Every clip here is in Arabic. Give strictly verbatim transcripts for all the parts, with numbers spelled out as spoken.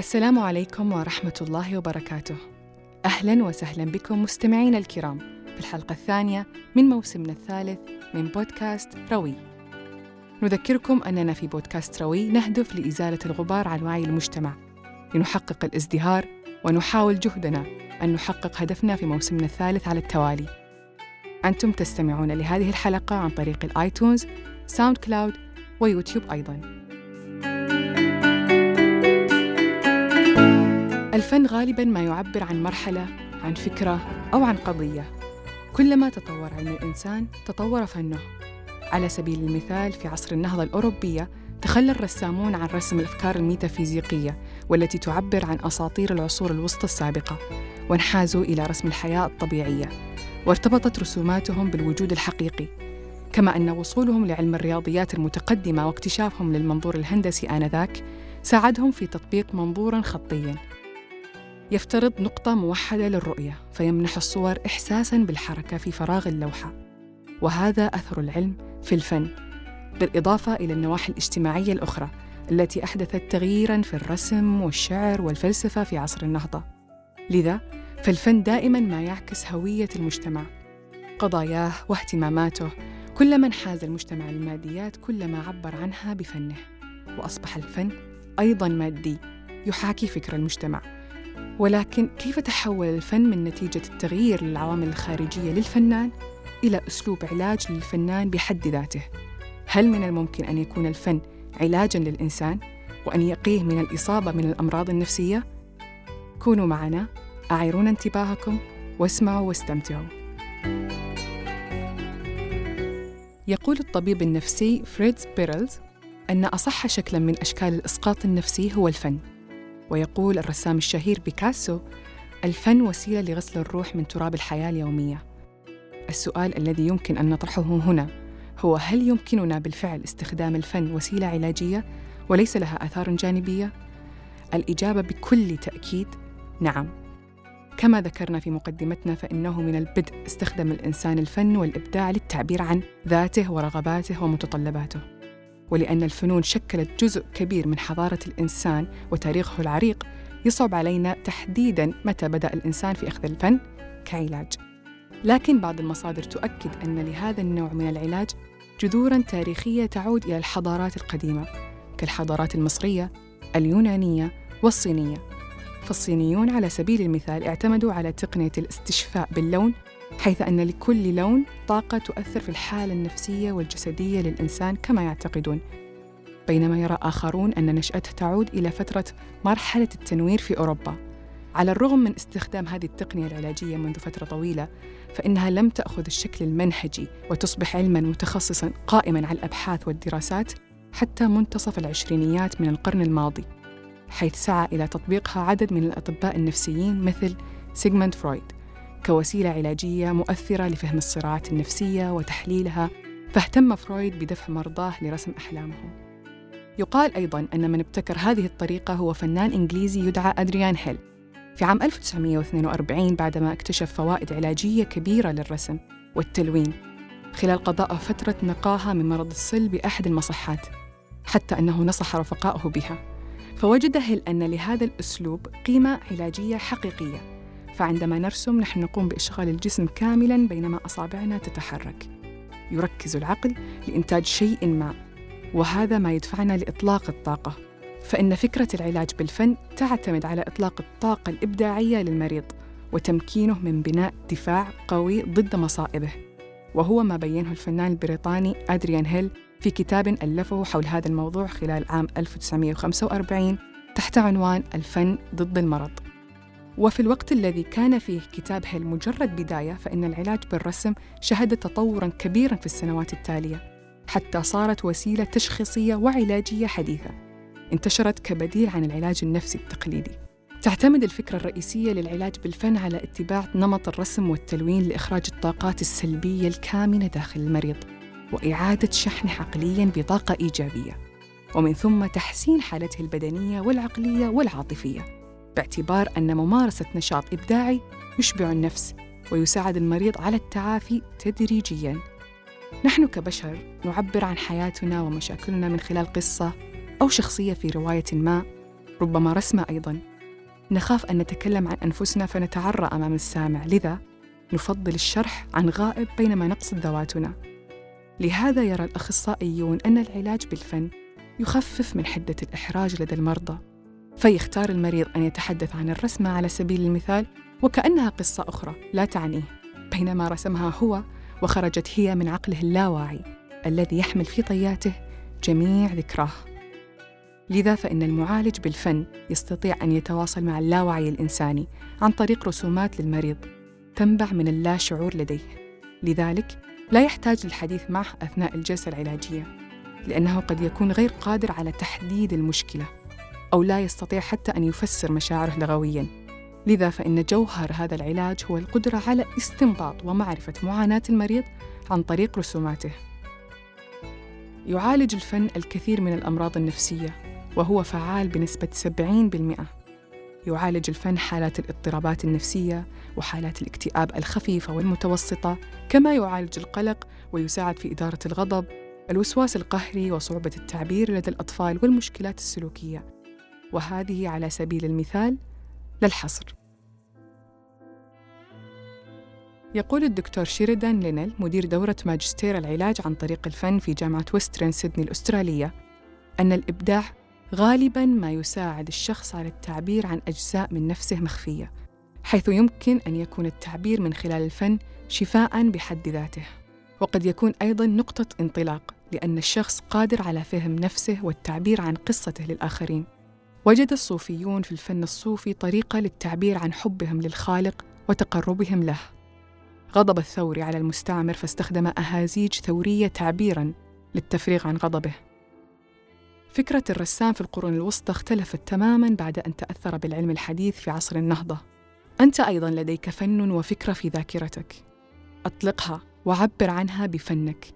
السلام عليكم ورحمة الله وبركاته. أهلاً وسهلاً بكم مستمعين الكرام في الحلقة الثانية من موسمنا الثالث من بودكاست روي. نذكركم أننا في بودكاست روي نهدف لإزالة الغبار عن وعي المجتمع لنحقق الازدهار، ونحاول جهدنا أن نحقق هدفنا في موسمنا الثالث على التوالي. أنتم تستمعون لهذه الحلقة عن طريق الآيتونز، ساوند كلاود ويوتيوب أيضاً. الفن غالباً ما يعبر عن مرحلة، عن فكرة أو عن قضية. كلما تطور علم الإنسان تطور فنه. على سبيل المثال في عصر النهضة الأوروبية تخلى الرسامون عن رسم الأفكار الميتافيزيقية والتي تعبر عن أساطير العصور الوسطى السابقة، وانحازوا إلى رسم الحياة الطبيعية، وارتبطت رسوماتهم بالوجود الحقيقي. كما أن وصولهم لعلم الرياضيات المتقدمة واكتشافهم للمنظور الهندسي آنذاك ساعدهم في تطبيق منظوراً خطياً يفترض نقطة موحدة للرؤية، فيمنح الصور إحساساً بالحركة في فراغ اللوحة. وهذا أثر العلم في الفن، بالإضافة إلى النواحي الاجتماعية الأخرى التي أحدثت تغييراً في الرسم والشعر والفلسفة في عصر النهضة. لذا فالفن دائماً ما يعكس هوية المجتمع، قضاياه واهتماماته. كلما انحاز المجتمع للماديات كلما عبر عنها بفنه، وأصبح الفن أيضاً مادي يحاكي فكر المجتمع. ولكن كيف تحول الفن من نتيجة التغيير للعوامل الخارجية للفنان إلى أسلوب علاج للفنان بحد ذاته؟ هل من الممكن أن يكون الفن علاجاً للإنسان وأن يقيه من الإصابة من الأمراض النفسية؟ كونوا معنا، أعيرون انتباهكم واسمعوا واستمتعوا. يقول الطبيب النفسي فريدز بيرلز أن أصح شكلاً من أشكال الإسقاط النفسي هو الفن. ويقول الرسام الشهير بيكاسو: الفن وسيلة لغسل الروح من تراب الحياة اليومية. السؤال الذي يمكن أن نطرحه هنا هو: هل يمكننا بالفعل استخدام الفن وسيلة علاجية وليس لها آثار جانبية؟ الإجابة بكل تأكيد نعم. كما ذكرنا في مقدمتنا، فإنه من البدء استخدم الإنسان الفن والإبداع للتعبير عن ذاته ورغباته ومتطلباته. ولأن الفنون شكلت جزء كبير من حضارة الإنسان وتاريخه العريق، يصعب علينا تحديداً متى بدأ الإنسان في أخذ الفن كعلاج. لكن بعض المصادر تؤكد أن لهذا النوع من العلاج جذوراً تاريخية تعود إلى الحضارات القديمة كالحضارات المصرية، اليونانية والصينية. فالصينيون على سبيل المثال اعتمدوا على تقنية الاستشفاء باللون، حيث أن لكل لون طاقة تؤثر في الحالة النفسية والجسدية للإنسان كما يعتقدون، بينما يرى آخرون أن نشأته تعود إلى فترة مرحلة التنوير في أوروبا. على الرغم من استخدام هذه التقنية العلاجية منذ فترة طويلة، فإنها لم تأخذ الشكل المنهجي وتصبح علماً متخصصاً قائماً على الأبحاث والدراسات حتى منتصف العشرينيات من القرن الماضي، حيث سعى إلى تطبيقها عدد من الأطباء النفسيين مثل سيجمند فرويد كوسيلة علاجية مؤثرة لفهم الصراعات النفسية وتحليلها. فاهتم فرويد بدفع مرضاه لرسم أحلامهم. يقال أيضاً أن من ابتكر هذه الطريقة هو فنان إنجليزي يدعى أدريان هيل في عام ألف وتسعمائة واثنين وأربعين، بعدما اكتشف فوائد علاجية كبيرة للرسم والتلوين خلال قضاء فترة نقاها من مرض السل بأحد المصحات، حتى أنه نصح رفقائه بها. فوجد هيل أن لهذا الأسلوب قيمة علاجية حقيقية، فعندما نرسم نحن نقوم بإشغال الجسم كاملاً بينما أصابعنا تتحرك. يركز العقل لإنتاج شيء ما، وهذا ما يدفعنا لإطلاق الطاقة. فإن فكرة العلاج بالفن تعتمد على إطلاق الطاقة الإبداعية للمريض وتمكينه من بناء دفاع قوي ضد مصائبه، وهو ما بيّنه الفنان البريطاني أدريان هيل في كتاب ألفه حول هذا الموضوع خلال عام ألف وتسعمائة وخمسة وأربعين تحت عنوان الفن ضد المرض. وفي الوقت الذي كان فيه كتاب هيل مجرد بداية، فإن العلاج بالرسم شهد تطوراً كبيراً في السنوات التالية، حتى صارت وسيلة تشخيصية وعلاجية حديثة انتشرت كبديل عن العلاج النفسي التقليدي. تعتمد الفكرة الرئيسية للعلاج بالفن على اتباع نمط الرسم والتلوين لإخراج الطاقات السلبية الكامنة داخل المريض وإعادة شحنه عقلياً بطاقة إيجابية، ومن ثم تحسين حالته البدنية والعقلية والعاطفية، باعتبار أن ممارسة نشاط إبداعي يشبع النفس ويساعد المريض على التعافي تدريجياً. نحن كبشر نعبر عن حياتنا ومشاكلنا من خلال قصة أو شخصية في رواية ما ربما رسمة أيضاً. نخاف أن نتكلم عن أنفسنا فنتعرى أمام السامع، لذا نفضل الشرح عن غائب بينما نقصد ذواتنا. لهذا يرى الأخصائيون أن العلاج بالفن يخفف من حدة الإحراج لدى المرضى، فيختار المريض أن يتحدث عن الرسمة على سبيل المثال وكأنها قصة أخرى لا تعنيه، بينما رسمها هو وخرجت هي من عقله اللاواعي الذي يحمل في طياته جميع ذكراه. لذا فإن المعالج بالفن يستطيع أن يتواصل مع اللاوعي الإنساني عن طريق رسومات للمريض تنبع من اللاشعور لديه، لذلك لا يحتاج للحديث معه أثناء الجلسة العلاجية، لأنه قد يكون غير قادر على تحديد المشكلة أو لا يستطيع حتى أن يفسر مشاعره لغوياً. لذا فإن جوهر هذا العلاج هو القدرة على استنباط ومعرفة معاناة المريض عن طريق رسوماته. يعالج الفن الكثير من الأمراض النفسية، وهو فعال بنسبة سبعين بالمئة. يعالج الفن حالات الاضطرابات النفسية وحالات الاكتئاب الخفيفة والمتوسطة، كما يعالج القلق ويساعد في إدارة الغضب، الوسواس القهري وصعوبة التعبير لدى الأطفال والمشكلات السلوكية، وهذه على سبيل المثال للحصر. يقول الدكتور شيردان لينيل، مدير دورة ماجستير العلاج عن طريق الفن في جامعة وسترن سيدني الأسترالية، أن الإبداع غالباً ما يساعد الشخص على التعبير عن أجزاء من نفسه مخفية، حيث يمكن أن يكون التعبير من خلال الفن شفاءً بحد ذاته، وقد يكون أيضاً نقطة انطلاق، لأن الشخص قادر على فهم نفسه والتعبير عن قصته للآخرين. وجد الصوفيون في الفن الصوفي طريقة للتعبير عن حبهم للخالق وتقربهم له. غضب الثوري على المستعمر فاستخدم أهازيج ثورية تعبيراً للتفريغ عن غضبه. فكرة الرسام في القرون الوسطى اختلفت تماماً بعد أن تأثر بالعلم الحديث في عصر النهضة. أنت أيضاً لديك فن وفكرة في ذاكرتك، أطلقها وعبر عنها بفنك.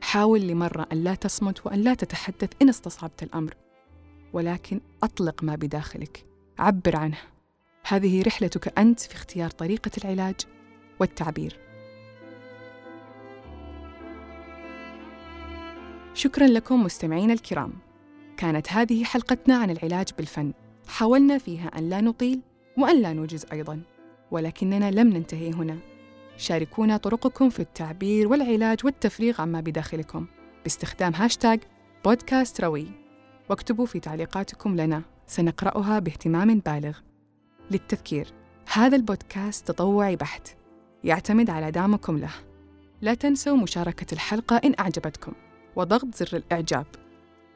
حاول لمرة أن لا تصمت وأن لا تتحدث إن استصعبت الأمر، ولكن أطلق ما بداخلك، عبر عنه. هذه رحلتك أنت في اختيار طريقة العلاج والتعبير. شكراً لكم مستمعين الكرام، كانت هذه حلقتنا عن العلاج بالفن. حاولنا فيها أن لا نطيل وأن لا نوجز أيضاً، ولكننا لم ننتهي هنا. شاركونا طرقكم في التعبير والعلاج والتفريغ عما بداخلكم باستخدام هاشتاغ بودكاست روي، واكتبوا في تعليقاتكم لنا، سنقرأها باهتمام بالغ. للتذكير، هذا البودكاست تطوعي بحت يعتمد على دعمكم له. لا تنسوا مشاركة الحلقة إن أعجبتكم وضغط زر الإعجاب.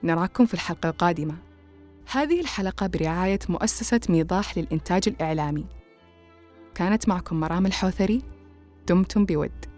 نراكم في الحلقة القادمة. هذه الحلقة برعاية مؤسسة ميضاح للإنتاج الإعلامي. كانت معكم مرام الحوثري، دمتم بود.